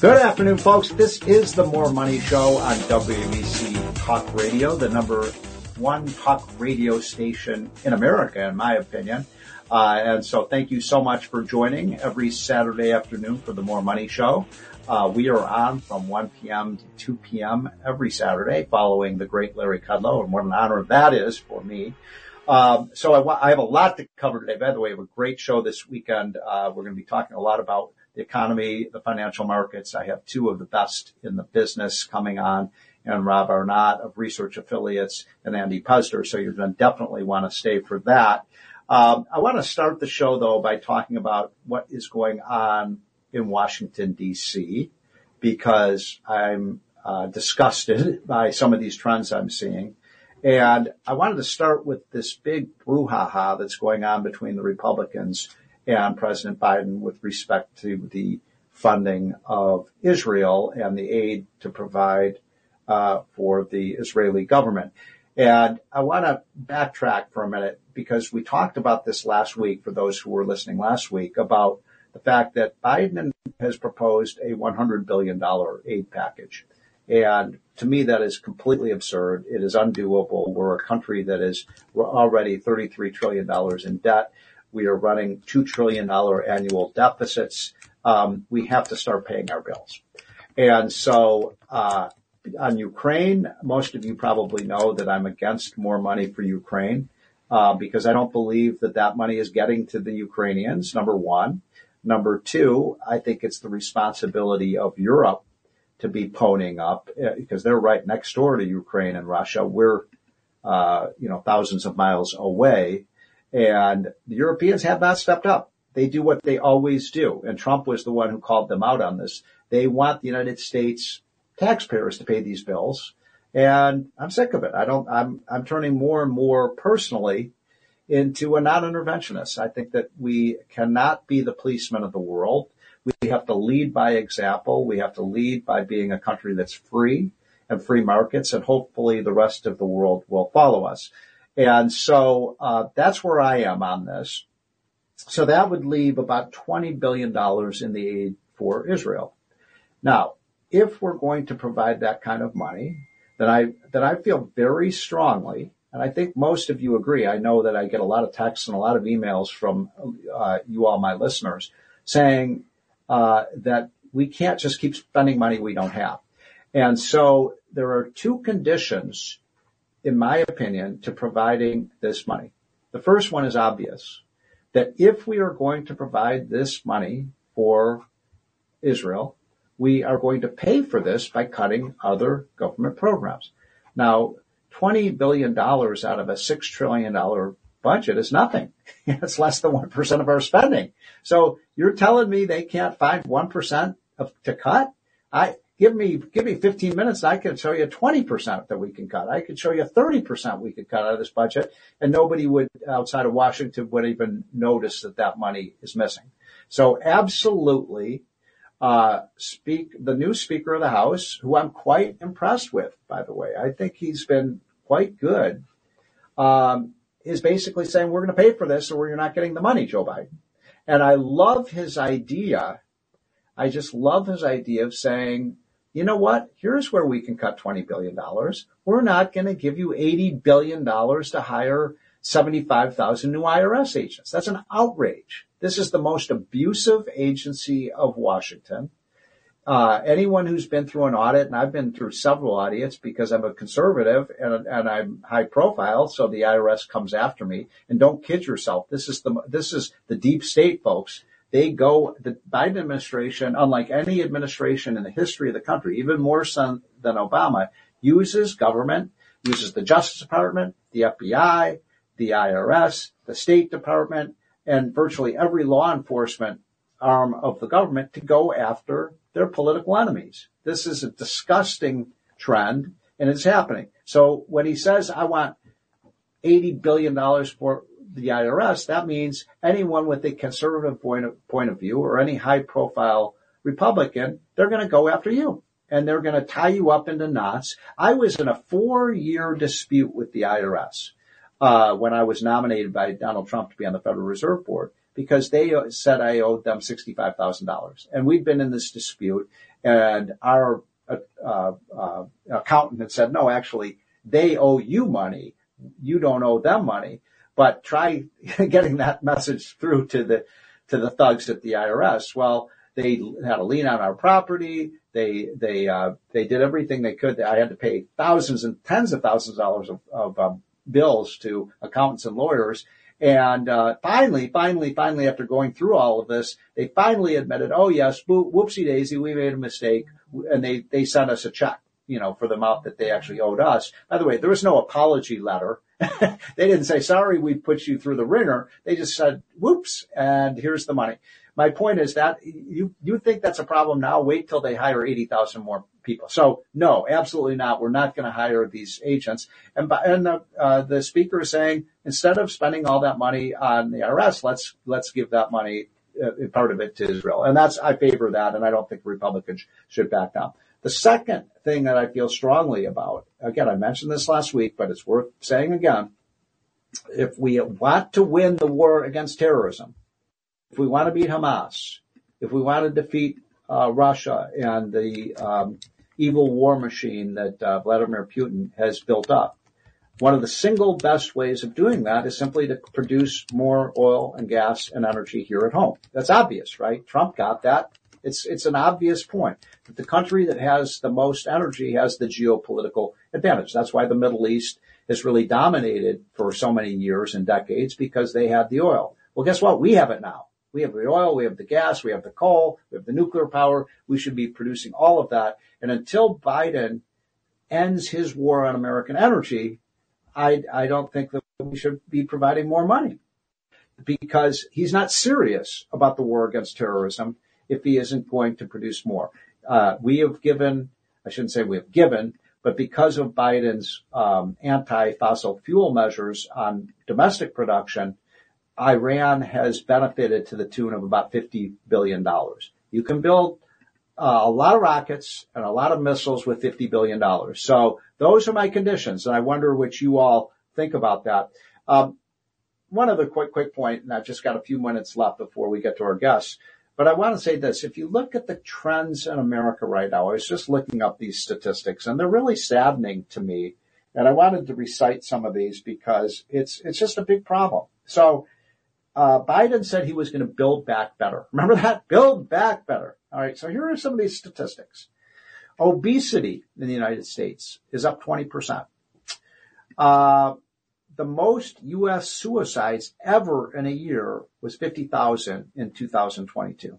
Good afternoon, folks. This is the More Money Show on WABC Talk Radio, the number one talk radio station in America, in my opinion. And so thank you so much for joining every Saturday afternoon for the More Money Show. We are on from 1 p.m. to 2 p.m. every Saturday following the great Larry Kudlow, and what an honor that is for me. So I have a lot to cover today. By the way, we have a great show this weekend. We're going to be talking a lot about the economy, the financial markets. I have two of the best in the business coming on, and Rob Arnott of Research Affiliates and Andy Puzder. So you're going to definitely want to stay for that. I want to start the show, though, by talking about what is going on in Washington, D.C., because I'm disgusted by some of these trends I'm seeing. And I wanted to start with this big brouhaha that's going on between the Republicans and President Biden with respect to the funding of Israel and the aid to provide for the Israeli government. And I want to backtrack for a minute, because we talked about this last week, for those who were listening last week, about the fact that Biden has proposed a $100 billion aid package. And to me, that is completely absurd. It is undoable. We're a country that is already $33 trillion in debt. We are running $2 trillion annual deficits. We have to start paying our bills. And so on Ukraine, most of you probably know that I'm against more money for Ukraine because I don't believe that that money is getting to the Ukrainians, number one. Number two, I think it's the responsibility of Europe to be ponying up because they're right next door to Ukraine and Russia. We're, thousands of miles away. And the Europeans have not stepped up. They do what they always do. And Trump was the one who called them out on this. They want the United States taxpayers to pay these bills. And I'm sick of it. I'm turning more and more personally into a non-interventionist. I think that we cannot be the policemen of the world. We have to lead by example. We have to lead by being a country that's free and free markets. And hopefully the rest of the world will follow us. And so that's where I am on this. So that would leave about $20 billion in the aid for Israel. Now, if we're going to provide that kind of money, then I feel very strongly, and I think most of you agree. I know that I get a lot of texts and a lot of emails from you all, my listeners, saying that we can't just keep spending money we don't have. And so there are two conditions, in my opinion, to providing this money. The first one is obvious, that if we are going to provide this money for Israel, we are going to pay for this by cutting other government programs. Now, $20 billion out of a $6 trillion budget is nothing. It's less than 1% of our spending. So you're telling me they can't find 1% to cut? Give me 15 minutes and I can show you 20% that we can cut. I could show you 30% we could cut out of this budget, and nobody would, outside of Washington, would even notice that that money is missing. So absolutely, the new Speaker of the House, who I'm quite impressed with, by the way, I think he's been quite good, is basically saying we're going to pay for this or you're not getting the money, Joe Biden. And I love his idea. I just love his idea of saying, you know what? Here's where we can cut $20 billion. We're not going to give you $80 billion to hire 75,000 new IRS agents. That's an outrage. This is the most abusive agency of Washington. Anyone who's been through an audit, and I've been through several audits because I'm a conservative and I'm high profile, so the IRS comes after me. And don't kid yourself, this is the deep state, folks. The Biden administration, unlike any administration in the history of the country, even more so than Obama, uses the Justice Department, the FBI, the IRS, the State Department, and virtually every law enforcement arm of the government to go after their political enemies. This is a disgusting trend, and it's happening. So when he says, I want $80 billion for the IRS, that means anyone with a conservative point of view or any high-profile Republican, they're going to go after you, and they're going to tie you up into knots. I was in a 4-year dispute with the IRS when I was nominated by Donald Trump to be on the Federal Reserve Board, because they said I owed them $65,000. And we'd been in this dispute, and our accountant had said, no, actually, they owe you money. You don't owe them money. But try getting that message through to the thugs at the IRS. Well, they had a lien on our property. They did everything they could. I had to pay thousands and tens of thousands of dollars of bills to accountants and lawyers. And finally, after going through all of this, they finally admitted, oh, yes, whoopsie daisy, we made a mistake. And they sent us a check, for the amount that they actually owed us. By the way, there was no apology letter. They didn't say, sorry, we put you through the ringer. They just said, whoops, and here's the money. My point is that you think that's a problem now. Wait till they hire 80,000 more people. So, no, absolutely not. We're not going to hire these agents. And the speaker is saying, instead of spending all that money on the IRS, let's give that money, part of it, to Israel. And I favor that, and I don't think Republicans should back down. The second thing that I feel strongly about, again, I mentioned this last week, but it's worth saying again, if we want to win the war against terrorism, if we want to beat Hamas, if we want to defeat Russia and the evil war machine that Vladimir Putin has built up, one of the single best ways of doing that is simply to produce more oil and gas and energy here at home. That's obvious, right? Trump got that. It's an obvious point that the country that has the most energy has the geopolitical advantage. That's why the Middle East is really dominated for so many years and decades, because they had the oil. Well, guess what? We have it now. We have the oil, we have the gas, we have the coal, we have the nuclear power. We should be producing all of that. And until Biden ends his war on American energy, I don't think that we should be providing more money, because he's not serious about the war against terrorism if he isn't going to produce more. But because of Biden's anti-fossil fuel measures on domestic production, Iran has benefited to the tune of about $50 billion. You can build a lot of rockets and a lot of missiles with $50 billion. So those are my conditions, and I wonder what you all think about that. One other quick point, and I've just got a few minutes left before we get to our guests. But I want to say this. If you look at the trends in America right now, I was just looking up these statistics, and they're really saddening to me. And I wanted to recite some of these because it's just a big problem. So Biden said he was going to build back better. Remember that? Build back better. All right, so here are some of these statistics. Obesity in the United States is up 20%. The most U.S. suicides ever in a year was 50,000 in 2022.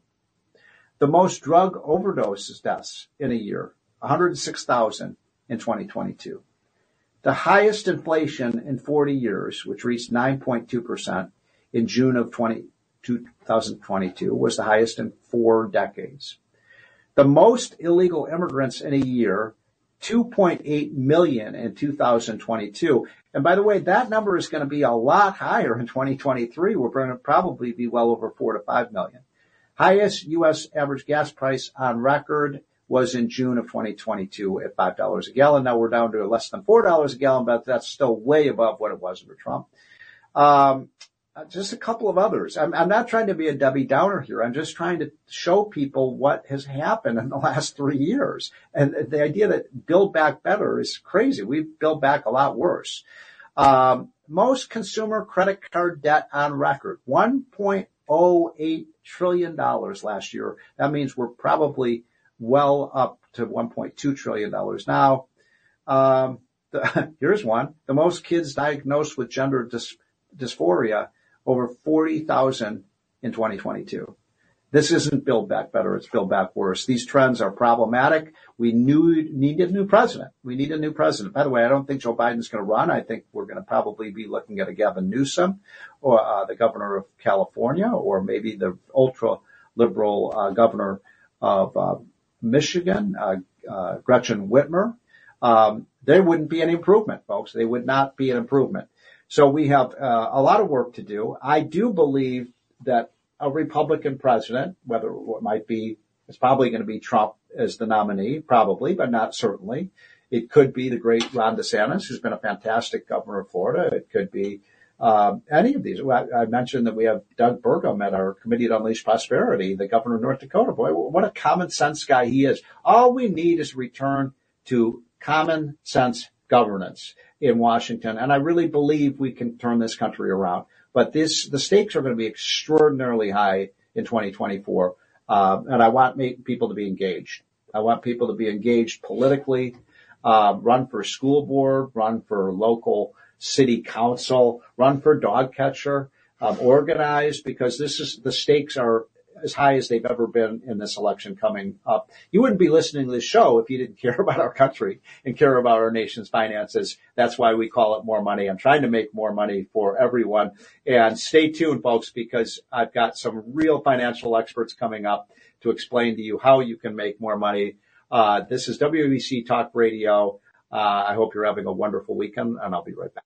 The most drug overdose deaths in a year, 106,000 in 2022. The highest inflation in 40 years, which reached 9.2% in June of 2022, was the highest in 4 decades. The most illegal immigrants in a year, 2.8 million in 2022. And by the way, that number is going to be a lot higher in 2023. We're going to probably be well over 4 to 5 million. Highest U.S. average gas price on record was in June of 2022 at $5 a gallon. Now we're down to less than $4 a gallon, but that's still way above what it was under Trump. Just a couple of others. I'm not trying to be a Debbie Downer here. I'm just trying to show people what has happened in the last 3 years. And the idea that build back better is crazy. We've built back a lot worse. most consumer credit card debt on record, $1.08 trillion last year. That means we're probably well up to $1.2 trillion now. Here's one. The most kids diagnosed with gender dysphoria, over 40,000 in 2022. This isn't Build Back Better, it's Build Back Worse. These trends are problematic. We need a new president. We need a new president. By the way, I don't think Joe Biden's going to run. I think we're going to probably be looking at a Gavin Newsom or the governor of California, or maybe the ultra-liberal governor of Michigan, Gretchen Whitmer. There wouldn't be an improvement, folks. They would not be an improvement. So we have a lot of work to do. I do believe that a Republican president, whether it might be, it's probably going to be Trump as the nominee, probably, but not certainly. It could be the great Ron DeSantis, who's been a fantastic governor of Florida. It could be any of these. I mentioned that we have Doug Burgum at our Committee to Unleash Prosperity, the governor of North Dakota. Boy, what a common sense guy he is. All we need is a return to common sense governance in Washington. And I really believe we can turn this country around. But the stakes are going to be extraordinarily high in 2024. And I want people to be engaged. I want people to be engaged politically, run for school board, run for local city council, run for dog catcher, organize, because the stakes are as high as they've ever been in this election coming up. You wouldn't be listening to this show if you didn't care about our country and care about our nation's finances. That's why we call it More Money. I'm trying to make more money for everyone. And stay tuned, folks, because I've got some real financial experts coming up to explain to you how you can make more money. This is WABC Talk Radio. I hope you're having a wonderful weekend, and I'll be right back.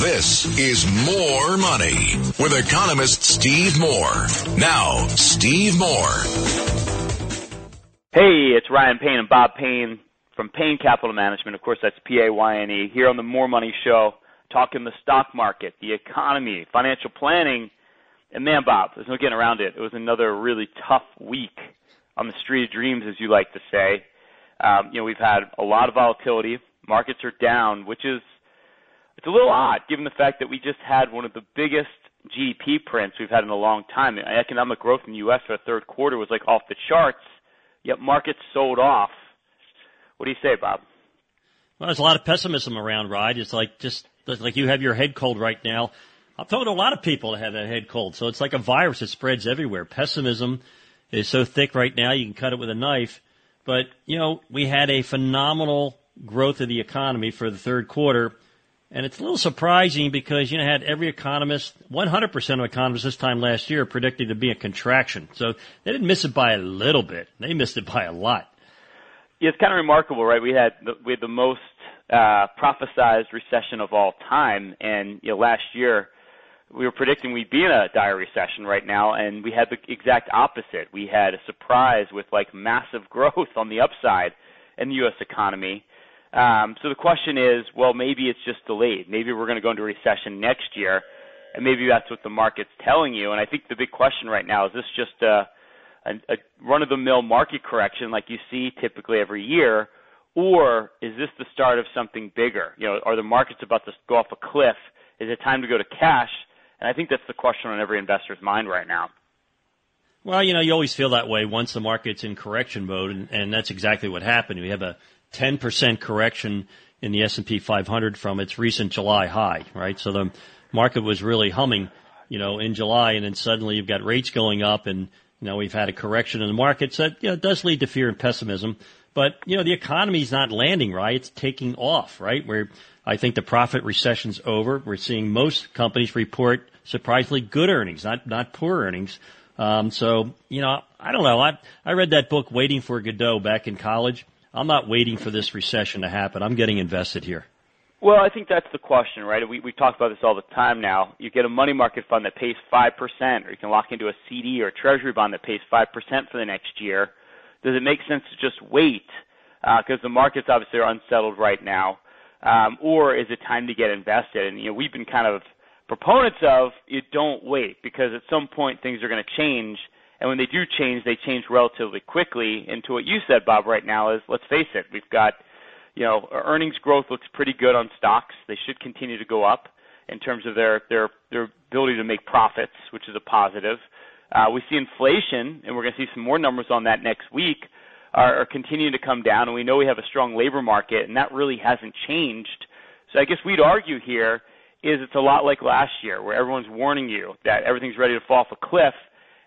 This is More Money with economist Steve Moore. Now, Steve Moore. Hey, it's Ryan Payne and Bob Payne from Payne Capital Management. Of course, that's P-A-Y-N-E. Here on the More Money Show, talking the stock market, the economy, financial planning. And man, Bob, there's no getting around it. It was another really tough week on the street of dreams, as you like to say. We've had a lot of volatility. Markets are down, which is, it's a little odd, given the fact that we just had one of the biggest GDP prints we've had in a long time. Economic growth in the U.S. for the third quarter was like off the charts, yet markets sold off. What do you say, Bob? Well, there's a lot of pessimism around, Rod. It's like just you have your head cold right now. I've told a lot of people to have that head cold, so it's like a virus that spreads everywhere. Pessimism is so thick right now you can cut it with a knife. But, we had a phenomenal growth of the economy for the third quarter. And it's a little surprising because, had every economist, 100% of economists this time last year predicted to be a contraction. So they didn't miss it by a little bit. They missed it by a lot. Yeah, it's kind of remarkable, right? We had the most prophesized recession of all time. And, last year we were predicting we'd be in a dire recession right now. And we had the exact opposite. We had a surprise with massive growth on the upside in the U.S. economy. So the question is, well, maybe it's just delayed. Maybe we're going to go into recession next year, and maybe that's what the market's telling you. And I think the big question right now is this just a run-of-the-mill market correction like you see typically every year, or is this the start of something bigger? You know, are the markets about to go off a cliff? Is it time to go to cash? And I think that's the question on every investor's mind right now. Well, you know, you always feel that way once the market's in correction mode, and that's exactly what happened. We have a 10% correction in the S&P 500 from its recent July high, right? So the market was really humming, you know, in July, and then suddenly you've got rates going up, and, you know, we've had a correction in the markets that, you know, does lead to fear and pessimism. But, you know, the economy's not landing right. It's taking off, right? Where I think the profit recession's over. We're seeing most companies report surprisingly good earnings, not poor earnings. So, you know, I don't know. I read that book, Waiting for Godot, back in college. I'm not waiting for this recession to happen. I'm getting invested here. Well, I think that's the question, right? We talk about this all the time now. You get a money market fund that pays 5%, or you can lock into a CD or a treasury bond that pays 5% for the next year. Does it make sense to just wait? Because the markets obviously are unsettled right now. Or is it time to get invested? And, you know, we've been kind of proponents of you don't wait, because at some point things are going to change. And when they change relatively quickly. And to what you said, Bob, right now is, let's face it, we've got, you know, earnings growth looks pretty good on stocks. They should continue to go up in terms of their ability to make profits, which is a positive. We see inflation, and we're going to see some more numbers on that next week, are continuing to come down. And we know we have a strong labor market, and that really hasn't changed. So I guess we'd argue here is it's a lot like last year, where everyone's warning you that everything's ready to fall off a cliff.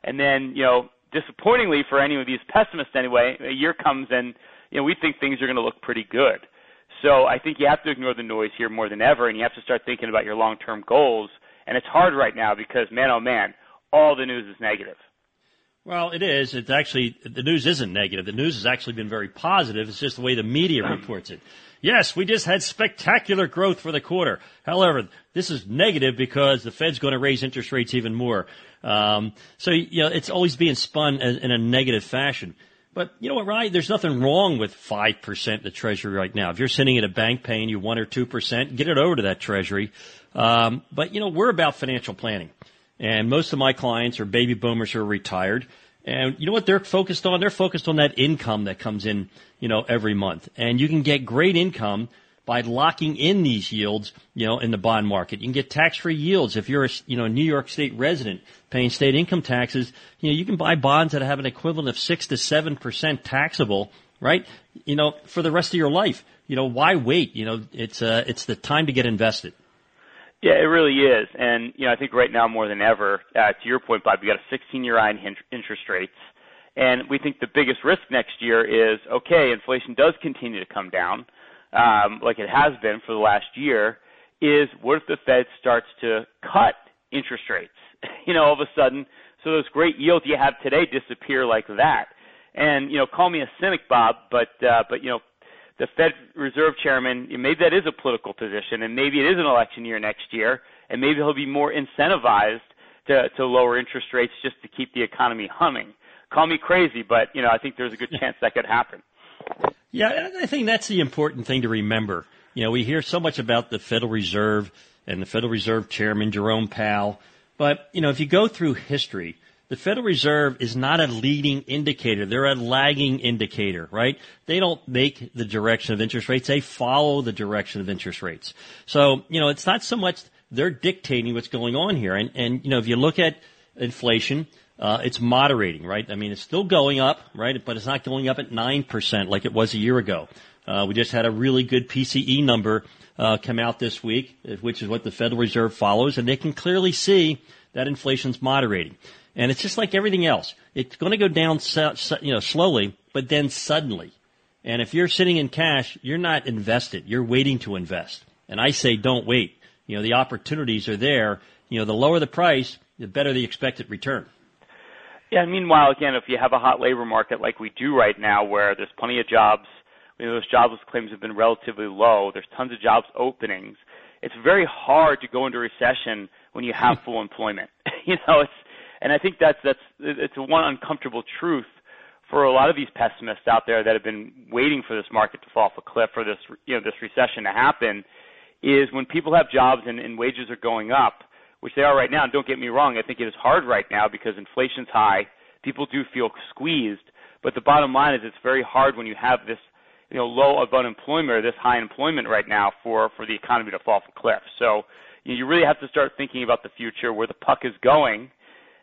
And then, you know, disappointingly for any of these pessimists anyway, a year comes and, you know, we think things are going to look pretty good. So I think you have to ignore the noise here more than ever, and you have to start thinking about your long-term goals. And it's hard right now because, man, oh, man, all the news is negative. Well, it is. It's actually – the news isn't negative. The news has actually been very positive. It's just the way the media reports it. Yes, we just had spectacular growth for the quarter. However, this is negative because the Fed's going to raise interest rates even more. So, you know, it's always being spun in a negative fashion. But you know what, Ryan? There's nothing wrong with 5% in the Treasury right now. If you're sitting at a bank paying you 1 or 2%, get it over to that Treasury. But, you know, we're about financial planning. And most of my clients are baby boomers who are retired. And you know what they're focused on? They're focused on that income that comes in, you know, every month. And you can get great income by locking in these yields, you know, in the bond market. You can get tax-free yields. If you're a, you know, New York State resident paying state income taxes, you know, you can buy bonds that have an equivalent of 6 to 7% taxable, right? You know, for the rest of your life. You know, why wait? You know, it's the time to get invested. Yeah, it really is. And, you know, I think right now more than ever, to your point, Bob, you've got a 16-year high in interest rates. And we think the biggest risk next year is, okay, inflation does continue to come down, like it has been for the last year, is what if the Fed starts to cut interest rates, you know, all of a sudden? So those great yields you have today disappear like that. And, you know, call me a cynic, Bob, but you know, the Fed Reserve Chairman, maybe that is a political position, and maybe it is an election year next year, and maybe he'll be more incentivized to lower interest rates just to keep the economy humming. Call me crazy, but you know, I think there's a good chance that could happen. Yeah, I think that's the important thing to remember. You know, we hear so much about the Federal Reserve and the Federal Reserve Chairman, Jerome Powell, but you know, if you go through history, the Federal Reserve is not a leading indicator. They're a lagging indicator, right? They don't make the direction of interest rates. They follow the direction of interest rates. So, you know, it's not so much they're dictating what's going on here. And you know, if you look at inflation, it's moderating, right? I mean, it's still going up, right? But it's not going up at 9% like it was a year ago. We just had a really good PCE number come out this week, which is what the Federal Reserve follows. And they can clearly see that inflation's moderating. And it's just like everything else. It's going to go down, you know, slowly, but then suddenly. And if you're sitting in cash, you're not invested. You're waiting to invest. And I say don't wait. You know, the opportunities are there. You know, the lower the price, the better the expected return. Yeah, and meanwhile, again, if you have a hot labor market like we do right now where there's plenty of jobs, you know, those jobless claims have been relatively low. There's tons of jobs openings. It's very hard to go into recession when you have full employment. You know, it's – and I think that's it's one uncomfortable truth for a lot of these pessimists out there that have been waiting for this market to fall off a cliff, for this, you know, this recession to happen, is when people have jobs and wages are going up, which they are right now. And don't get me wrong, I think it is hard right now because inflation's high. People do feel squeezed. But the bottom line is it's very hard when you have this, you know, low of unemployment or this high employment right now for the economy to fall off a cliff. So you really have to start thinking about the future, where the puck is going,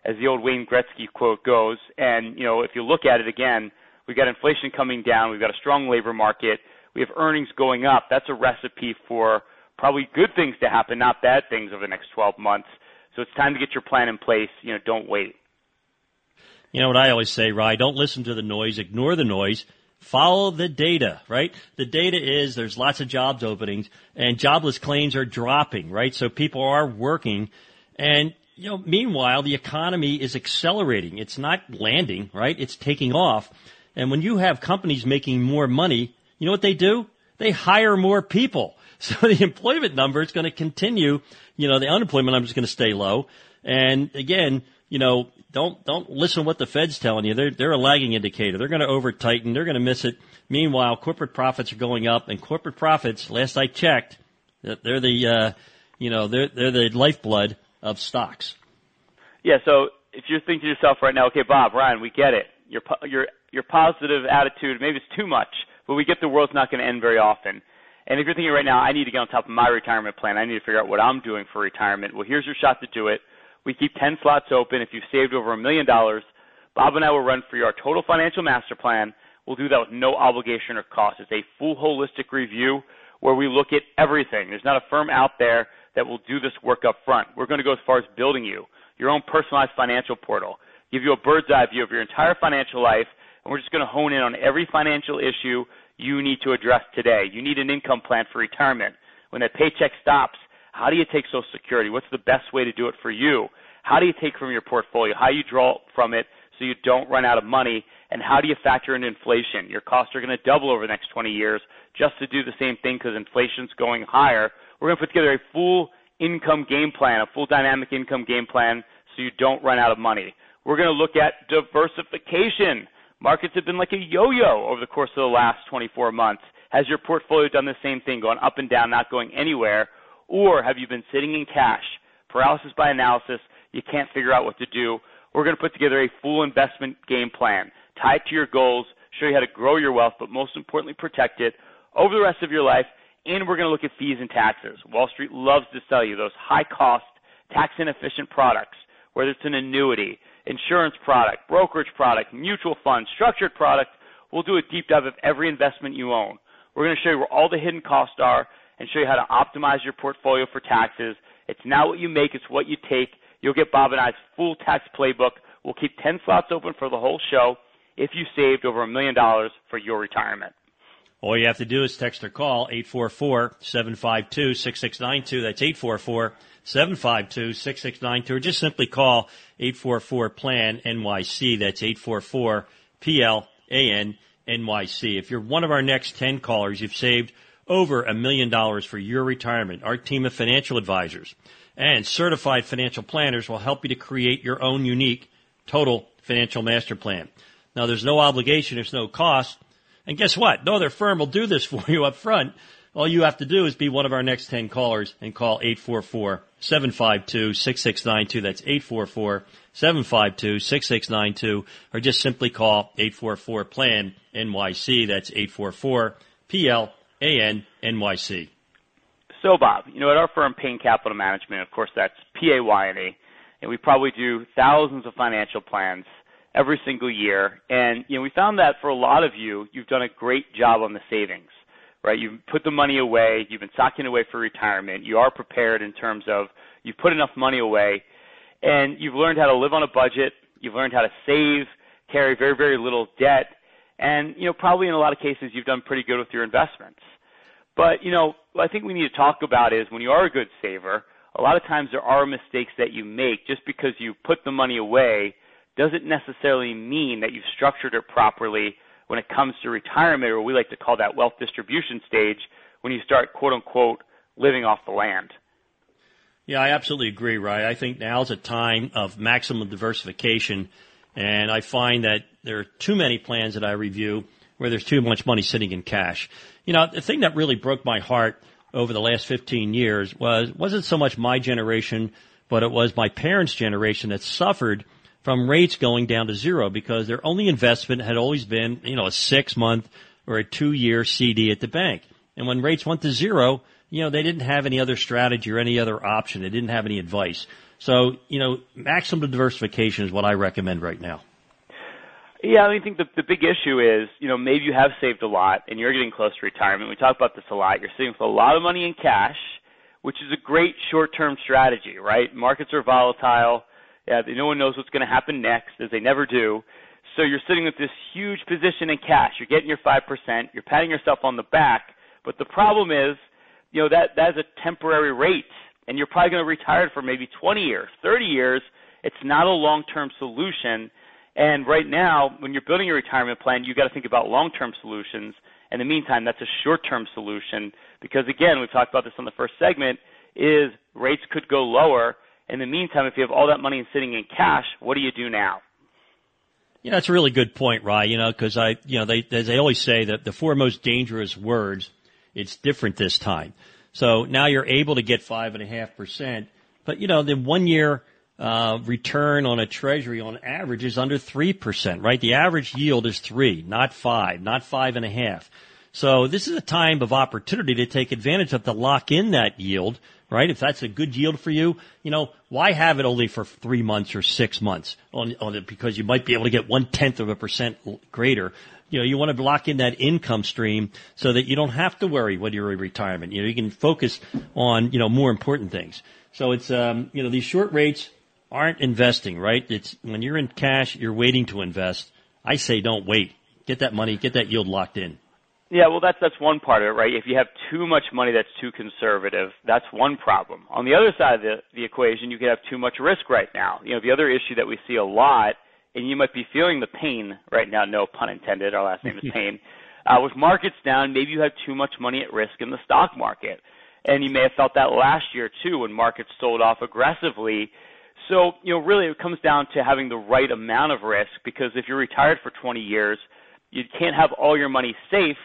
as the old Wayne Gretzky quote goes. And, you know, if you look at it again, we've got inflation coming down. We've got a strong labor market. We have earnings going up. That's a recipe for probably good things to happen, not bad things over the next 12 months. So it's time to get your plan in place. You know, don't wait. You know what I always say, Rye, don't listen to the noise. Ignore the noise. Follow the data, right? The data is there's lots of jobs openings and jobless claims are dropping, right? So people are working. And, you know, meanwhile, the economy is accelerating. It's not landing, right? It's taking off. And when you have companies making more money, you know what they do? They hire more people. So the employment number is going to continue. You know, the unemployment number is going to stay low. And again, you know, don't listen to what the Fed's telling you. They're a lagging indicator. They're going to over-tighten. They're going to miss it. Meanwhile, corporate profits are going up, and corporate profits, last I checked, they're the they're the lifeblood of stocks. Yeah. So if you're thinking to yourself right now, okay, Bob, Ryan, we get it. Your positive attitude, maybe it's too much, but we get the world's not going to end very often. And if you're thinking right now, I need to get on top of my retirement plan. I need to figure out what I'm doing for retirement. Well, here's your shot to do it. We keep 10 slots open. If you've saved over $1 million, Bob and I will run for you our total financial master plan. We'll do that with no obligation or cost. It's a full holistic review where we look at everything. There's not a firm out there that will do this work up front. We're going to go as far as building you your own personalized financial portal, give you a bird's eye view of your entire financial life, and we're just going to hone in on every financial issue you need to address today. You need an income plan for retirement. When that paycheck stops, how do you take Social Security? What's the best way to do it for you? How do you take from your portfolio? How do you draw from it so you don't run out of money? And how do you factor in inflation? Your costs are going to double over the next 20 years just to do the same thing because inflation's going higher. We're going to put together a full income game plan, a full dynamic income game plan, so you don't run out of money. We're going to look at diversification. Markets have been like a yo-yo over the course of the last 24 months. Has your portfolio done the same thing, going up and down, not going anywhere? Or have you been sitting in cash, paralysis by analysis, you can't figure out what to do? We're going to put together a full investment game plan, tie it to your goals, show you how to grow your wealth, but most importantly protect it over the rest of your life, and we're going to look at fees and taxes. Wall Street loves to sell you those high-cost, tax-inefficient products, whether it's an annuity, insurance product, brokerage product, mutual fund, structured product. We'll do a deep dive of every investment you own. We're going to show you where all the hidden costs are, and show you how to optimize your portfolio for taxes. It's not what you make, it's what you take. You'll get Bob and I's full tax playbook. We'll keep 10 slots open for the whole show if you saved over $1 million for your retirement. All you have to do is text or call 844-752-6692. That's 844-752-6692. Or just simply call 844-PLAN-NYC. That's 844-PLAN-NYC. If you're one of our next 10 callers, you've saved over $1 million for your retirement. Our team of financial advisors and certified financial planners will help you to create your own unique total financial master plan. Now, there's no obligation. There's no cost. And guess what? No other firm will do this for you up front. All you have to do is be one of our next 10 callers and call 844-752-6692. That's 844-752-6692. Or just simply call 844-PLAN-NYC. That's 844-PLAN-NYC. So, Bob, you know, at our firm, Payne Capital Management, of course, that's P-A-Y-N-E, and we probably do thousands of financial plans every single year. And, you know, we found that for a lot of you, you've done a great job on the savings, right? You've put the money away. You've been stocking away for retirement. You are prepared in terms of you've put enough money away, and you've learned how to live on a budget. You've learned how to save, carry very, very little debt. And, you know, probably in a lot of cases, you've done pretty good with your investments. But, you know, what I think we need to talk about is when you are a good saver, a lot of times there are mistakes that you make. Just because you put the money away doesn't necessarily mean that you've structured it properly when it comes to retirement, or we like to call that wealth distribution stage, when you start, quote unquote, living off the land. Yeah, I absolutely agree, Ryan. I think now's a time of maximum diversification. And I find that there are too many plans that I review where there's too much money sitting in cash. You know, the thing that really broke my heart over the last 15 years wasn't so much my generation, but it was my parents' generation that suffered from rates going down to zero because their only investment had always been, you know, a 6-month or a 2-year CD at the bank. And when rates went to zero, you know, they didn't have any other strategy or any other option. They didn't have any advice. So, you know, maximum diversification is what I recommend right now. Yeah, I think the big issue is, you know, maybe you have saved a lot and you're getting close to retirement. We talk about this a lot. You're sitting with a lot of money in cash, which is a great short-term strategy, right? Markets are volatile. Yeah, no one knows what's going to happen next, as they never do. So you're sitting with this huge position in cash. You're getting your 5%. You're patting yourself on the back. But the problem is, you know, that is a temporary rate. And you're probably going to retire for maybe 20 years, 30 years. It's not a long-term solution. And right now, when you're building your retirement plan, you've got to think about long-term solutions. In the meantime, that's a short-term solution because, again, we've talked about this on the first segment, is rates could go lower. In the meantime, if you have all that money sitting in cash, what do you do now? Yeah, that's a really good point, Rye, you know, because they always say that the four most dangerous words, it's different this time. So now you're able to get 5.5%, but you know the 1 year return on a treasury on average is under 3%, right? The average yield is 3, not 5, not 5.5. So this is a time of opportunity to take advantage of to lock in that yield, right? If that's a good yield for you, you know, why have it only for 3 months or 6 months on it? Because you might be able to get 0.1% greater. You know, you want to lock in that income stream so that you don't have to worry when you're in retirement. You know, you can focus on, you know, more important things. So it's, you know, these short rates aren't investing, right? It's when you're in cash, you're waiting to invest. I say don't wait. Get that money, get that yield locked in. Yeah, well, that's one part of it, right? If you have too much money that's too conservative, that's one problem. On the other side of the equation, you could have too much risk right now. You know, the other issue that we see a lot, and you might be feeling the pain right now, no pun intended, our last name is Payne, with markets down, maybe you have too much money at risk in the stock market. And you may have felt that last year, too, when markets sold off aggressively. So, you know, really it comes down to having the right amount of risk, because if you're retired for 20 years, you can't have all your money safe,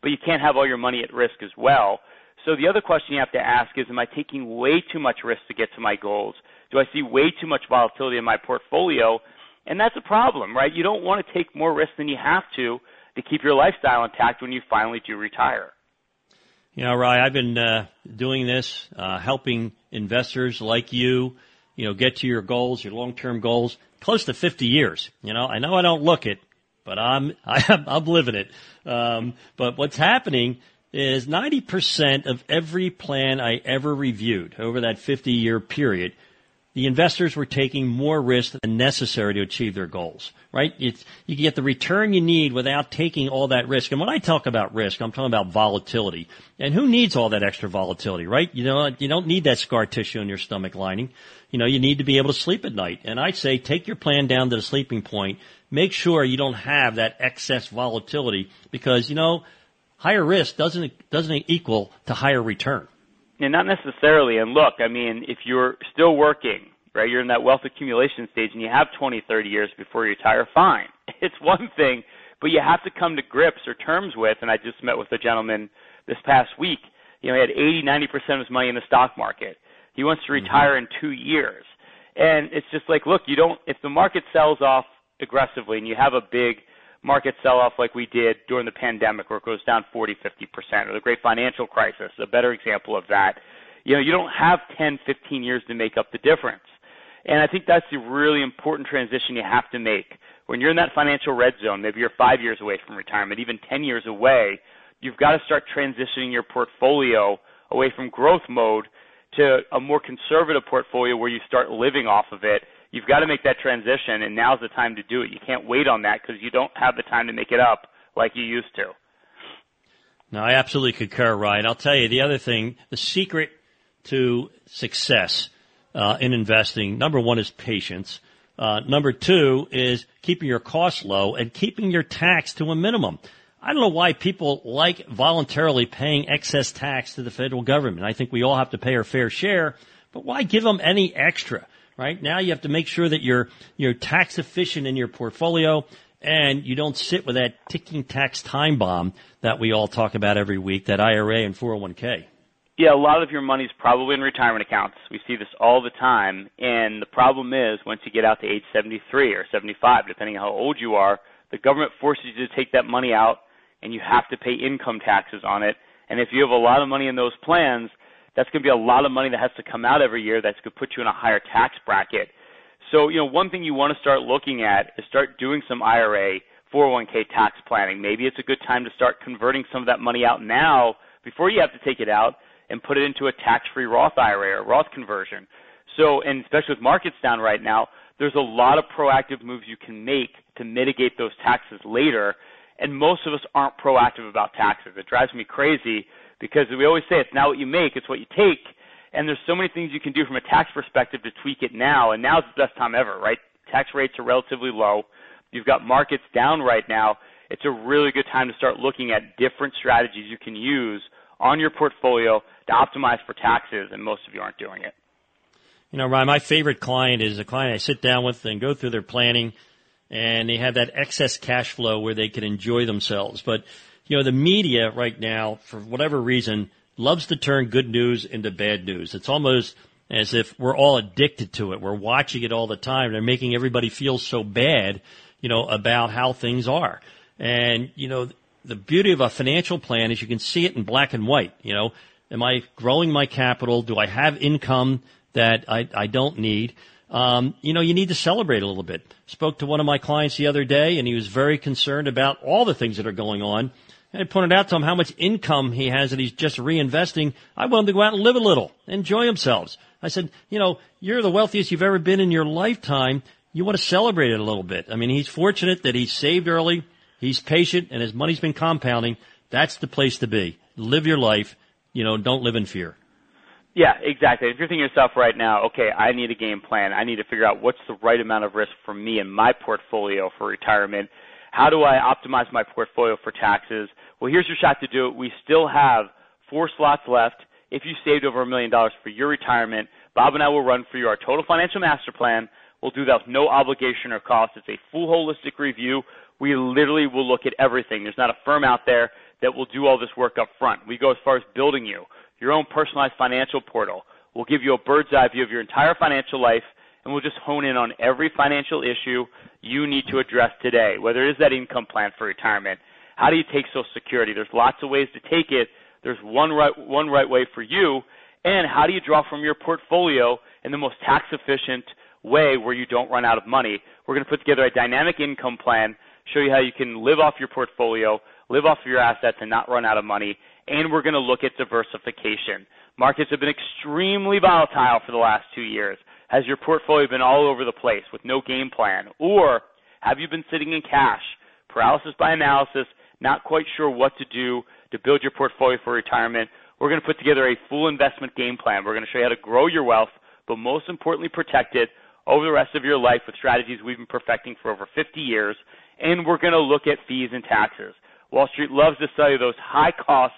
but you can't have all your money at risk as well. So the other question you have to ask is, am I taking way too much risk to get to my goals? Do I see way too much volatility in my portfolio? And that's a problem, right? You don't want to take more risk than you have to keep your lifestyle intact when you finally do retire. You know, Rye, I've been doing this, helping investors like you, you know, get to your goals, your long-term goals, close to 50 years. You know I don't look it, but I'm living it. But what's happening is 90% of every plan I ever reviewed over that 50-year period, the investors were taking more risk than necessary to achieve their goals, right? You can get the return you need without taking all that risk. And when I talk about risk, I'm talking about volatility. And who needs all that extra volatility, right? You know, you don't need that scar tissue in your stomach lining. You know, you need to be able to sleep at night. And I'd say take your plan down to the sleeping point. Make sure you don't have that excess volatility because, you know, higher risk doesn't equal to higher return. And not necessarily. And look, I mean, if you're still working, right, you're in that wealth accumulation stage and you have 20, 30 years before you retire, fine. It's one thing, but you have to come to grips or terms with, and I just met with a gentleman this past week, you know, he had 80, 90% of his money in the stock market. He wants to retire in 2 years. And it's just like, look, you don't, if the market sells off aggressively and you have a big market sell-off like we did during the pandemic where it goes down 40, 50%, or the great financial crisis, a better example of that, you know, you don't have 10, 15 years to make up the difference. And I think that's the really important transition you have to make. When you're in that financial red zone, maybe you're 5 years away from retirement, even 10 years away, you've got to start transitioning your portfolio away from growth mode to a more conservative portfolio where you start living off of it. You've got to make that transition, and now's the time to do it. You can't wait on that because you don't have the time to make it up like you used to. No, I absolutely concur, Ryan. I'll tell you the other thing, the secret to success in investing, number one is patience. Number two is keeping your costs low and keeping your tax to a minimum. I don't know why people like voluntarily paying excess tax to the federal government. I think we all have to pay our fair share, but why give them any extra? right? Now you have to make sure that you're tax efficient in your portfolio and you don't sit with that ticking tax time bomb that we all talk about every week, that IRA and 401k. Yeah, a lot of your money's probably in retirement accounts. We see this all the time. And the problem is, once you get out to age 73 or 75, depending on how old you are, the government forces you to take that money out, and you have to pay income taxes on it. And if you have a lot of money in those plans, that's going to be a lot of money that has to come out every year that's going to put you in a higher tax bracket. So, one thing you want to start looking at is start doing some IRA, 401k tax planning. Maybe it's a good time to start converting some of that money out now before you have to take it out and put it into a tax-free Roth IRA or Roth conversion. So, and especially with markets down right now, there's a lot of proactive moves you can make to mitigate those taxes later. And most of us aren't proactive about taxes. It drives me crazy because we always say it's not what you make, it's what you take. And there's so many things you can do from a tax perspective to tweak it now. And now's the best time ever, right? Tax rates are relatively low. You've got markets down right now. It's a really good time to start looking at different strategies you can use on your portfolio to optimize for taxes, and most of you aren't doing it. Ryan, my favorite client is a client I sit down with and go through their planning, and they have that excess cash flow where they can enjoy themselves. But, the media right now, for whatever reason, loves to turn good news into bad news. It's almost as if we're all addicted to it. We're watching it all the time. They're making everybody feel so bad, about how things are. And, the beauty of a financial plan is you can see it in black and white. Am I growing my capital? Do I have income that I don't need? You need to celebrate a little bit. Spoke to one of my clients the other day, and he was very concerned about all the things that are going on. And I pointed out to him how much income he has that he's just reinvesting. I want him to go out and live a little, enjoy themselves. I said, you're the wealthiest you've ever been in your lifetime. You want to celebrate it a little bit. I mean, he's fortunate that he saved early. He's patient, and his money's been compounding. That's the place to be. Live your life. Don't live in fear. Yeah, exactly. If you're thinking to yourself right now, okay, I need a game plan. I need to figure out what's the right amount of risk for me and my portfolio for retirement. How do I optimize my portfolio for taxes? Well, here's your shot to do it. We still have 4 slots left. If you saved over $1 million for your retirement, Bob and I will run for you our total financial master plan. We'll do that with no obligation or cost. It's a full holistic review. We literally will look at everything. There's not a firm out there that will do all this work up front. We go as far as building you your own personalized financial portal. We'll give you a bird's eye view of your entire financial life, and we'll just hone in on every financial issue you need to address today, whether it is that income plan for retirement. How do you take Social Security? There's lots of ways to take it. There's one right way for you, and how do you draw from your portfolio in the most tax-efficient way where you don't run out of money? We're going to put together a dynamic income plan, show you how you can live off your portfolio, live off of your assets, and not run out of money. And we're going to look at diversification. Markets have been extremely volatile for the last 2 years. Has your portfolio been all over the place with no game plan? Or have you been sitting in cash, paralysis by analysis, not quite sure what to do to build your portfolio for retirement? We're going to put together a full investment game plan. We're going to show you how to grow your wealth, but most importantly, protect it over the rest of your life with strategies we've been perfecting for over 50 years. And we're going to look at fees and taxes. Wall Street loves to sell you those high-cost,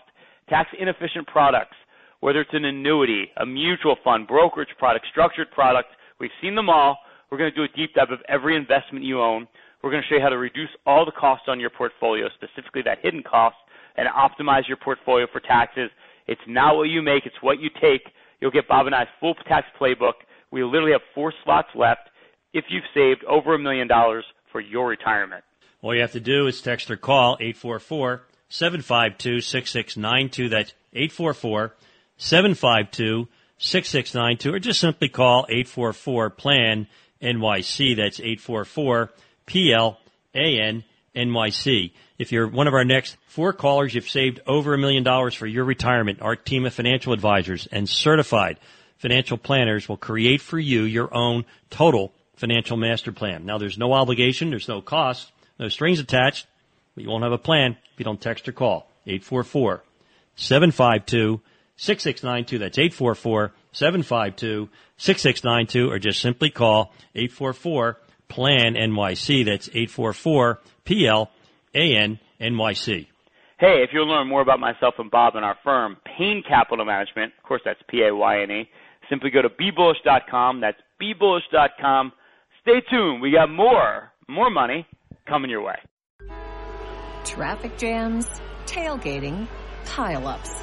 tax-inefficient products, whether it's an annuity, a mutual fund, brokerage product, structured product. We've seen them all. We're going to do a deep dive of every investment you own. We're going to show you how to reduce all the costs on your portfolio, specifically that hidden cost, and optimize your portfolio for taxes. It's not what you make. It's what you take. You'll get Bob and I's full tax playbook. We literally have 4 slots left if you've saved over $1 million for your retirement. All you have to do is text or call 844-752-6692. That's 844-752-6692. Or just simply call 844-PLAN-NYC. That's 844-PLAN-NYC. If you're one of our next 4 callers, you've saved over $1 million for your retirement. Our team of financial advisors and certified financial planners will create for you your own total financial master plan. Now, there's no obligation. There's no cost. No strings attached, but you won't have a plan if you don't text or call. 844-752-6692. That's 844-752-6692, or just simply call 844-PLAN-NYC. That's 844-PLAN-NYC. Hey, if you'll learn more about myself and Bob and our firm, Payne Capital Management, of course that's Payne, simply go to bebullish.com. That's BeBullish.com. Stay tuned. We got more money coming your way. Traffic jams, tailgating, pileups.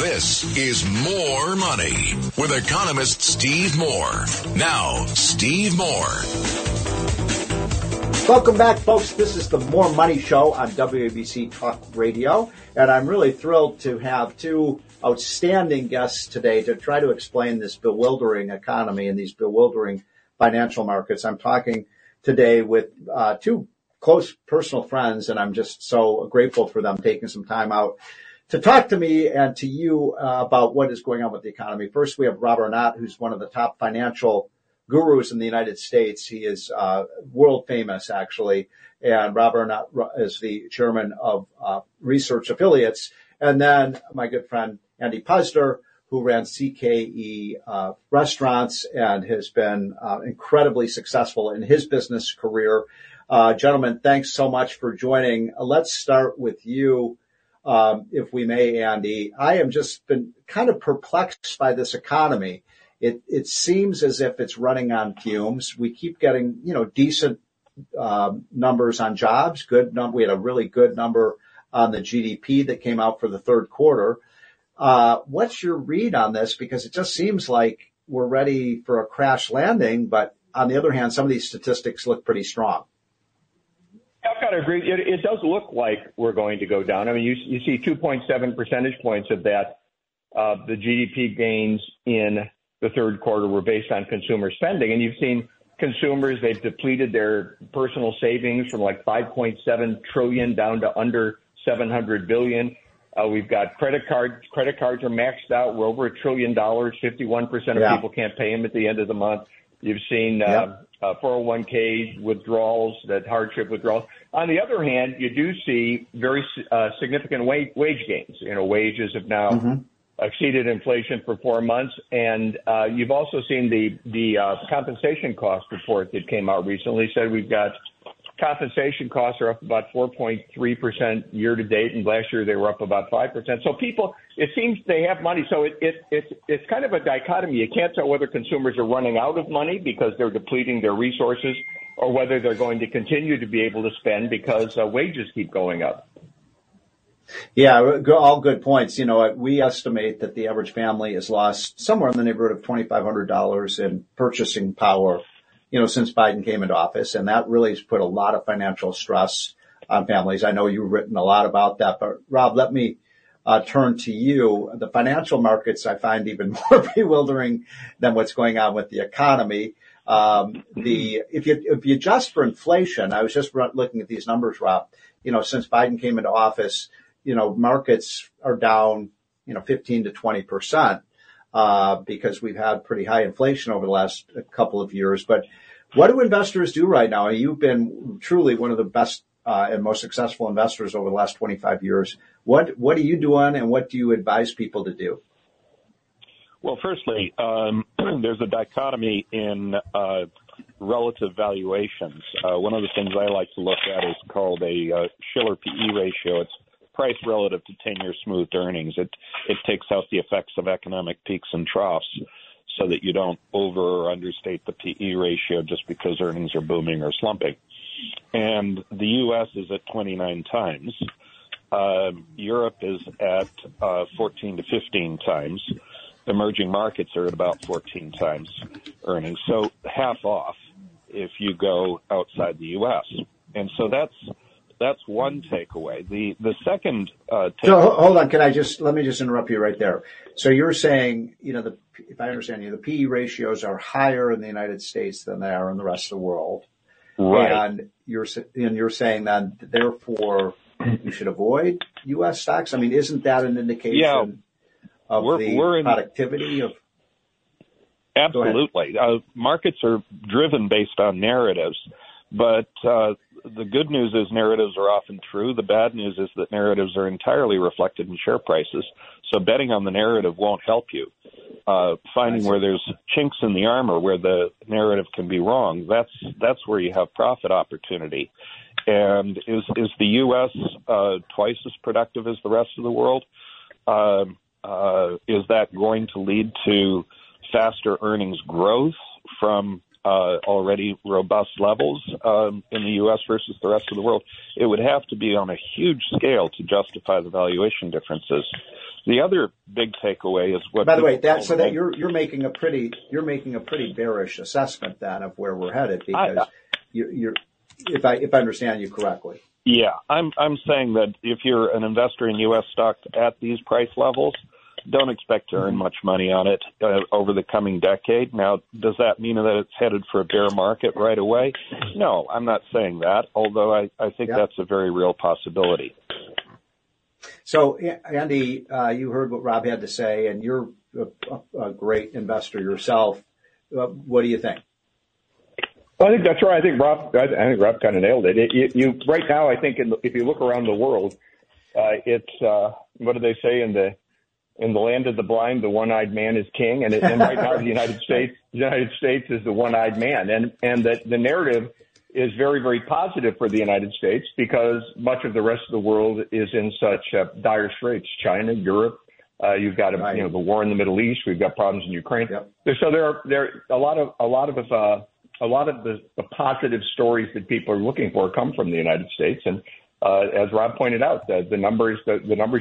This is More Money with economist Steve Moore. Now, Steve Moore. Welcome back, folks. This is the More Money Show on WABC Talk Radio. And I'm really thrilled to have two outstanding guests today to try to explain this bewildering economy and these bewildering financial markets. I'm talking today with two close personal friends, and I'm just so grateful for them taking some time out to talk to me and to you about what is going on with the economy. First, we have Rob Arnott, who's one of the top financial gurus in the United States. He is world famous, actually, and Rob Arnott is the chairman of Research Affiliates. And then my good friend Andy Puzder, who ran CKE restaurants and has been incredibly successful in his business career. Gentlemen, thanks so much for joining. Let's start with you, if we may, Andy. I am just been kind of perplexed by this economy. It seems as if it's running on fumes. We keep getting, decent numbers on jobs. We had a really good number on the GDP that came out for the third quarter. What's your read on this? Because it just seems like we're ready for a crash landing, but on the other hand, some of these statistics look pretty strong. I've got to agree. It does look like we're going to go down. I mean, you see 2.7 percentage points of that. The GDP gains in the third quarter were based on consumer spending. And you've seen consumers, they've depleted their personal savings from like $5.7 trillion down to under $700 billion. We've got credit cards. Credit cards are maxed out. We're over $1 trillion. 51% of people can't pay them at the end of the month. You've seen 401k withdrawals, that hardship withdrawals. On the other hand, you do see very significant wage gains. Wages have now exceeded inflation for 4 months. And you've also seen the compensation cost report that came out recently. Said we've got compensation costs are up about 4.3% year to date, and last year they were up about 5%. So people, it seems they have money. So it's kind of a dichotomy. You can't tell whether consumers are running out of money because they're depleting their resources, or whether they're going to continue to be able to spend because wages keep going up. Yeah, all good points. We estimate that the average family has lost somewhere in the neighborhood of $2,500 in purchasing power since Biden came into office, and that really has put a lot of financial stress on families. I know you've written a lot about that, but Rob, let me turn to you. The financial markets I find even more bewildering than what's going on with the economy. If you adjust for inflation, I was just looking at these numbers, Rob. Since Biden came into office, markets are down, 15 to 20%. Because we've had pretty high inflation over the last couple of years. But what do investors do right now? You've been truly one of the best and most successful investors over the last 25 years. What are you doing, and what do you advise people to do? Well, firstly, there's a dichotomy in relative valuations. One of the things I like to look at is called a Shiller PE ratio. It's price relative to 10-year smoothed earnings. It takes out the effects of economic peaks and troughs so that you don't over or understate the PE ratio just because earnings are booming or slumping. And the U.S. is at 29 times. Europe is at 14 to 15 times. Emerging markets are at about 14 times earnings, so half off if you go outside the U.S. And so that's one takeaway. The second takeaway. So hold on, let me just interrupt you right there. So you're saying, if I understand you, the PE ratios are higher in the United States than they are in the rest of the world. Right. And you're saying then, therefore, you should avoid U.S. stocks? I mean, isn't that an indication of the productivity of? Absolutely. Markets are driven based on narratives, but the good news is narratives are often true. The bad news is that narratives are entirely reflected in share prices, so betting on the narrative won't help you. Finding where there's chinks in the armor, where the narrative can be wrong, that's where you have profit opportunity. And is the U.S. Twice as productive as the rest of the world? Is that going to lead to faster earnings growth from already robust levels in the U.S. versus the rest of the world? It would have to be on a huge scale to justify the valuation differences. The other big takeaway is what. By the way, that so that you're making a pretty bearish assessment then of where we're headed, because you're if I understand you correctly. Yeah, I'm saying that if you're an investor in U.S. stocks at these price levels, don't expect to earn much money on it over the coming decade. Now, does that mean that it's headed for a bear market right away? No, I'm not saying that, although I think that's a very real possibility. So, Andy, you heard what Rob had to say, and you're a great investor yourself. What do you think? Well, I think that's right. I think Rob kind of nailed it. You right now, I think, if you look around the world, it's what do they say in the land of the blind, the one-eyed man is king, and right now the United States is the one-eyed man, and that the narrative is very, very positive for the United States because much of the rest of the world is in such dire straits. China, Europe, you've got the war in the Middle East. We've got problems in Ukraine. Yep. So there are a lot of the positive stories that people are looking for come from the United States, and as Rob pointed out, the numbers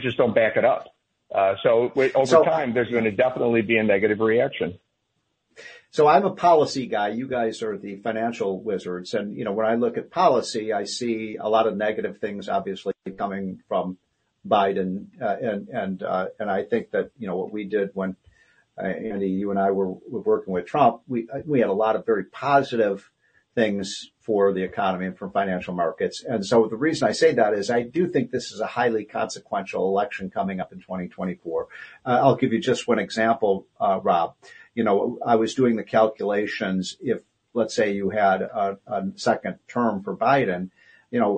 just don't back it up. So over time, there's going to definitely be a negative reaction. So I'm a policy guy. You guys are the financial wizards. And, when I look at policy, I see a lot of negative things, obviously, coming from Biden. And I think that, what we did when, Andy, you and I were working with Trump, we had a lot of very positive things for the economy and for financial markets. And so the reason I say that is I do think this is a highly consequential election coming up in 2024. I'll give you just one example, Rob. I was doing the calculations. If, let's say, you had a second term for Biden,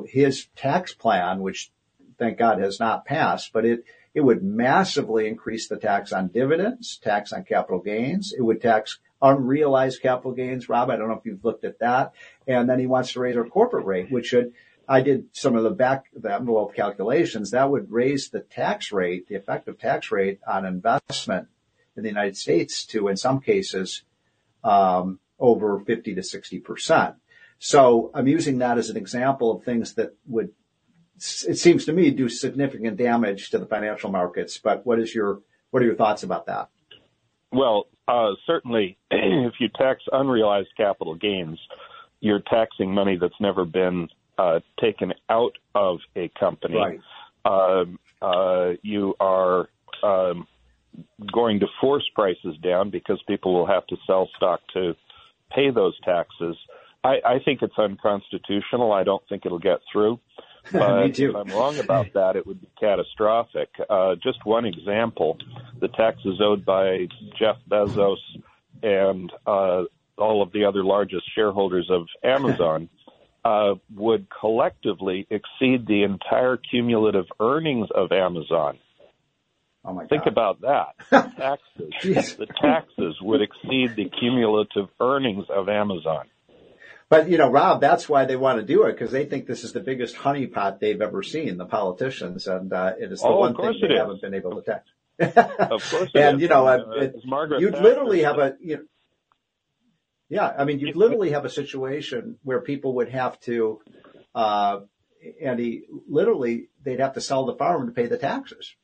his tax plan, which thank God has not passed, but it would massively increase the tax on dividends, tax on capital gains. It would tax unrealized capital gains. Rob, I don't know if you've looked at that. And then he wants to raise our corporate rate, which should, I did some of the back of the envelope calculations, that would raise the tax rate, the effective tax rate on investment in the United States to, in some cases, over 50 to 60%. So I'm using that as an example of things that would, it seems to me, do significant damage to the financial markets. But what are your thoughts about that? Well, certainly, if you tax unrealized capital gains, you're taxing money that's never been taken out of a company. Right. You are going to force prices down because people will have to sell stock to pay those taxes. I think it's unconstitutional. I don't think it'll get through. But if I'm wrong about that, it would be catastrophic. Just one example, the taxes owed by Jeff Bezos and all of the other largest shareholders of Amazon would collectively exceed the entire cumulative earnings of Amazon. Oh my God. Think about that. The taxes would exceed the cumulative earnings of Amazon. But, Rob, that's why they want to do it, because they think this is the biggest honeypot they've ever seen, the politicians, and it is the one thing they haven't been able to tax. Of course it is. And, you'd literally have a situation where people would have to, they'd have to sell the farm to pay the taxes.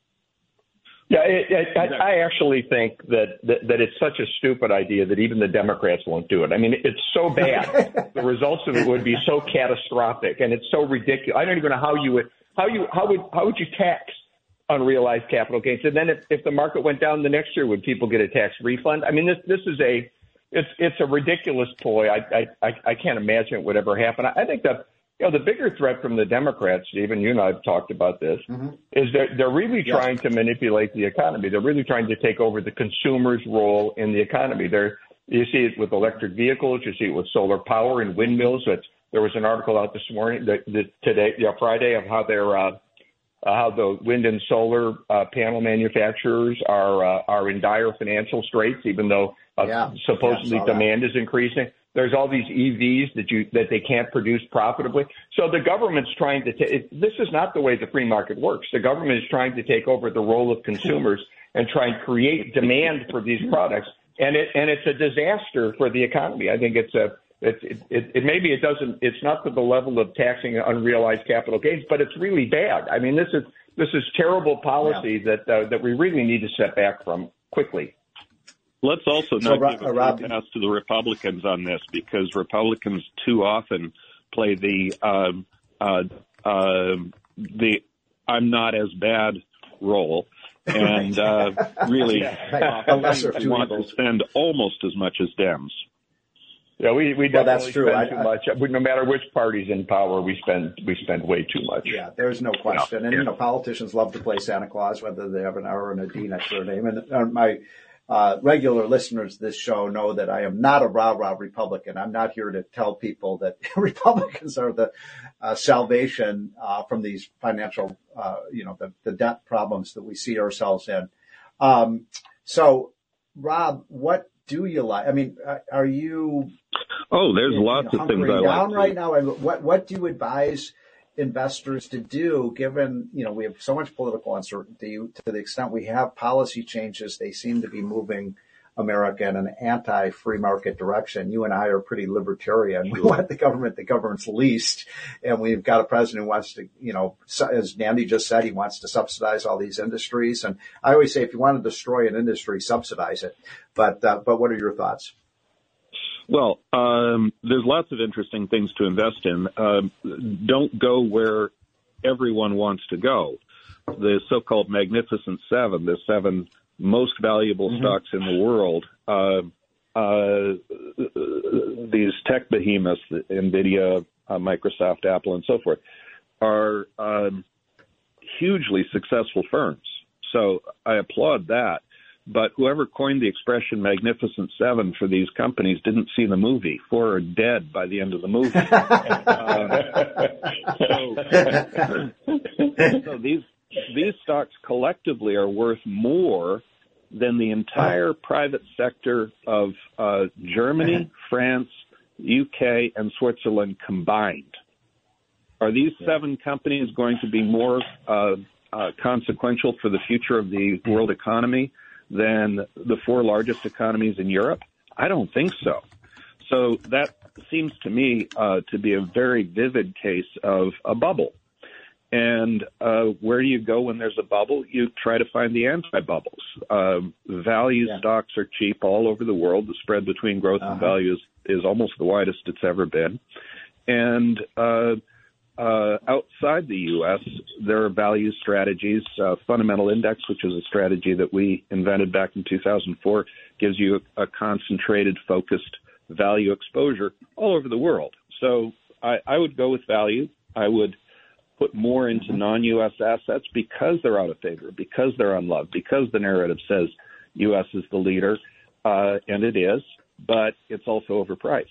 Yeah, I actually think that it's such a stupid idea that even the Democrats won't do it. I mean, it's so bad. The results of it would be so catastrophic, and it's so ridiculous. I don't even know how would you tax unrealized capital gains? And then if the market went down the next year, would people get a tax refund? I mean, this is a ridiculous ploy. I can't imagine it would ever happen. I think that. The bigger threat from the Democrats, Stephen, you and I have talked about this, is they're really trying to manipulate the economy. They're really trying to take over the consumer's role in the economy. They're You see it with electric vehicles. You see it with solar power and windmills. There was an article out this morning, Friday, of how they're how the wind and solar panel manufacturers are in dire financial straits, even though supposedly demand is increasing. There's all these EVs that they can't produce profitably. So the government's trying to this is not the way the free market works. The government is trying to take over the role of consumers and try and create demand for these products, and it's a disaster for the economy. I think it's not to the level of taxing unrealized capital gains, but it's really bad. I mean, this is terrible policy that we really need to step back from quickly. Let's also not give a pass to the Republicans on this, because Republicans too often play the I'm not as bad role. And really want to spend almost as much as Dems. Yeah, we definitely spend too much. No matter which party's in power, we spend way too much. Yeah, there's no question. Yeah. And politicians love to play Santa Claus, whether they have an R and a D next to their name. And my regular listeners to this show know that I am not a rah-rah Republican. I'm not here to tell people that Republicans are the salvation from these financial, the debt problems that we see ourselves in. So, Rob, what do you like? I mean, are you? Oh, there's lots of things I like. Down right now, and what do you advise investors to do, given we have so much political uncertainty? To the extent we have policy changes, they seem to be moving America in an anti-free market direction. You and I are pretty libertarian. We want the government's least, and we've got a president who wants to, as Andy just said, he wants to subsidize all these industries. And I always say, if you want to destroy an industry, subsidize it. But what are your thoughts? Well, there's lots of interesting things to invest in. Don't go where everyone wants to go. The so-called Magnificent Seven, the seven most valuable stocks in the world, these tech behemoths, Nvidia, Microsoft, Apple, and so forth, are hugely successful firms. So I applaud that. But whoever coined the expression Magnificent Seven for these companies didn't see the movie. 4 are dead by the end of the movie. So these stocks collectively are worth more than the entire private sector of Germany, France, UK, and Switzerland combined. Are these seven companies going to be more consequential for the future of the world economy than the 4 largest economies in Europe? I don't think so. So that seems to me to be a very vivid case of a bubble. And where do you go when there's a bubble? You try to find the anti-bubbles. Value stocks are cheap all over the world. The spread between growth and value is almost the widest it's ever been. And outside the U.S., there are value strategies. Fundamental index, which is a strategy that we invented back in 2004, gives you a concentrated, focused value exposure all over the world. So I would go with value. I would put more into non-U.S. assets because they're out of favor, because they're unloved, because the narrative says U.S. is the leader, and it is, but it's also overpriced.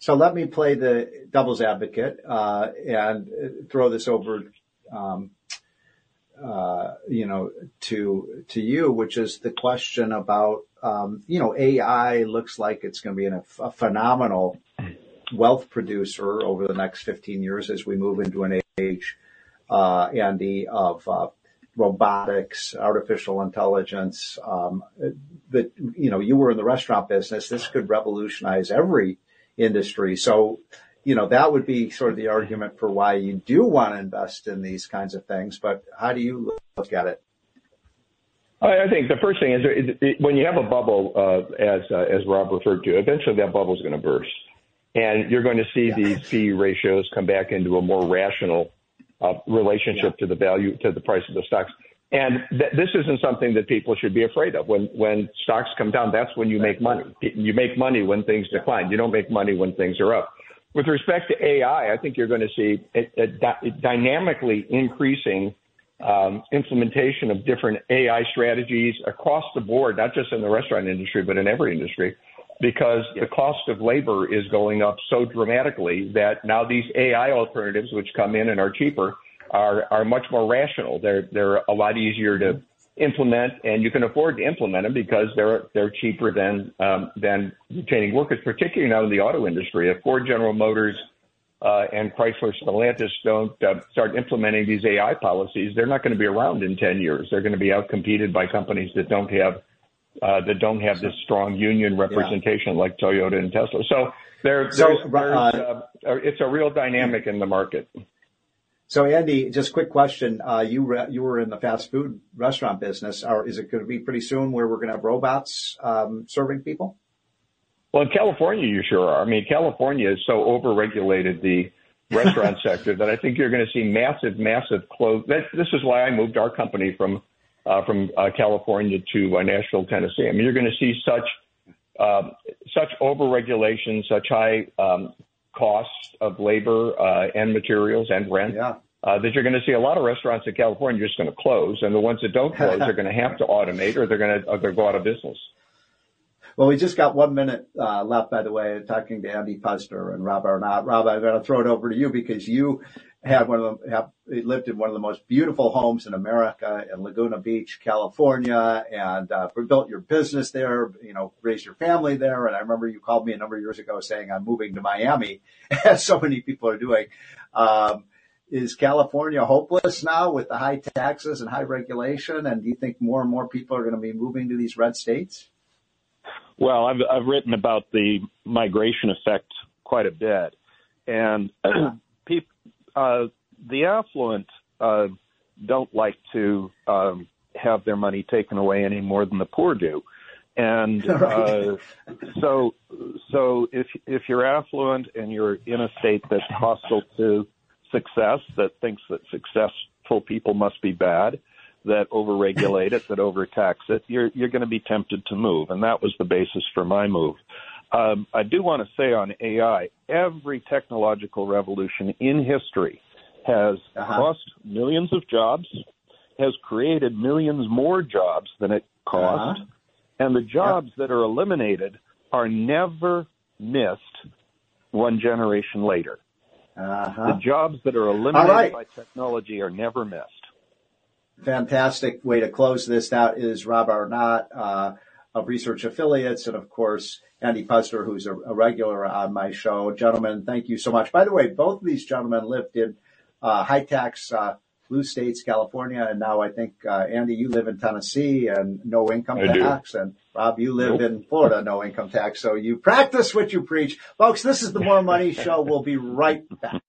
So let me play the devil's advocate and throw this over, to you, which is the question about, AI looks like it's going to be a phenomenal wealth producer over the next 15 years as we move into an age, Andy, of robotics, artificial intelligence. You were in the restaurant business. This could revolutionize every industry. So, that would be sort of the argument for why you do want to invest in these kinds of things. But how do you look at it? I think the first thing is when you have a bubble, as Rob referred to, eventually that bubble is going to burst. And you're going to see these P/E ratios come back into a more rational relationship to the value, to the price of the stocks. And this isn't something that people should be afraid of. When stocks come down, that's when you make money. You make money when things decline. You don't make money when things are up. With respect to AI, I think you're going to see a dynamically increasing implementation of different AI strategies across the board, not just in the restaurant industry, but in every industry, because the cost of labor is going up so dramatically that now these AI alternatives, which come in and are cheaper, are much more rational. They're a lot easier to implement, and you can afford to implement them because they're cheaper than retaining workers, particularly now in the auto industry. If Ford, General Motors, and Chrysler, Stellantis don't start implementing these AI policies, they're not going to be around in 10 years. They're going to be outcompeted by companies that don't have this strong union representation like Toyota and Tesla. So it's a real dynamic in the market. So, Andy, just a quick question. You were in the fast food restaurant business. Is it going to be pretty soon where we're going to have robots serving people? Well, in California, you sure are. I mean, California is so overregulated, the restaurant sector, that I think you're going to see massive close. This is why I moved our company from California to Nashville, Tennessee. I mean, you're going to see such overregulation, such high costs of labor and materials and rent that you're going to see a lot of restaurants in California just going to close, and the ones that don't close are going to have to automate, or they're going to go out of business. Well, we just got 1 minute left, by the way, talking to Andy Puzder and Rob Arnott. Rob, I'm going to throw it over to you because you lived in one of the most beautiful homes in America in Laguna Beach, California, and built your business there, raised your family there. And I remember you called me a number of years ago saying, I'm moving to Miami, as so many people are doing. Is California hopeless now with the high taxes and high regulation? And do you think more and more people are going to be moving to these red states? Well, I've written about the migration effect quite a bit. And the affluent don't like to have their money taken away any more than the poor do, and so if you're affluent and you're in a state that's hostile to success, that thinks that successful people must be bad, that overregulate it, that overtax it, you're going to be tempted to move, and that was the basis for my move. I do want to say on AI, every technological revolution in history has cost millions of jobs, has created millions more jobs than it cost, and the jobs that are eliminated are never missed one generation later. The jobs that are eliminated by technology are never missed. Fantastic way to close this out is Rob Arnott of Research Affiliates, and, of course, Andy Puzder, who's a regular on my show. Gentlemen, thank you so much. By the way, both of these gentlemen lived in high-tax blue states, California, and now I think, Andy, you live in Tennessee and no income tax, and Rob, you live in Florida, no income tax, so you practice what you preach. Folks, this is the More Money Show. We'll be right back.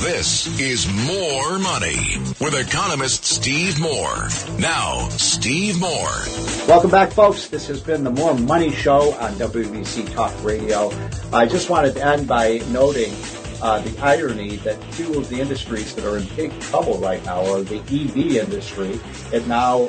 This is More Money with economist Steve Moore. Now, Steve Moore. Welcome back, folks. This has been the More Money Show on WBC Talk Radio. I just wanted to end by noting the irony that two of the industries that are in big trouble right now are the EV industry. It now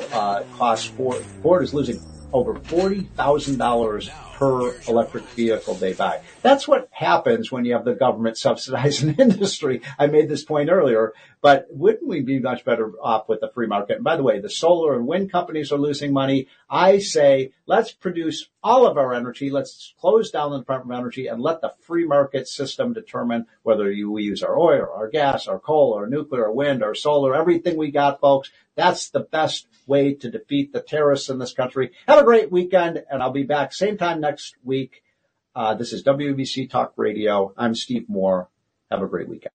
costs Ford is losing over $40,000 per electric vehicle they buy. That's what happens when you have the government subsidize an industry. I made this point earlier, but wouldn't we be much better off with the free market? And by the way, the solar and wind companies are losing money. I say, let's produce all of our energy. Let's close down the Department of Energy and let the free market system determine whether we use our oil, our gas, our coal, our nuclear, our wind, our solar, everything we got, folks. That's the best way to defeat the terrorists in this country. Have a great weekend, and I'll be back same time next week. This is WBC Talk Radio. I'm Steve Moore. Have a great weekend.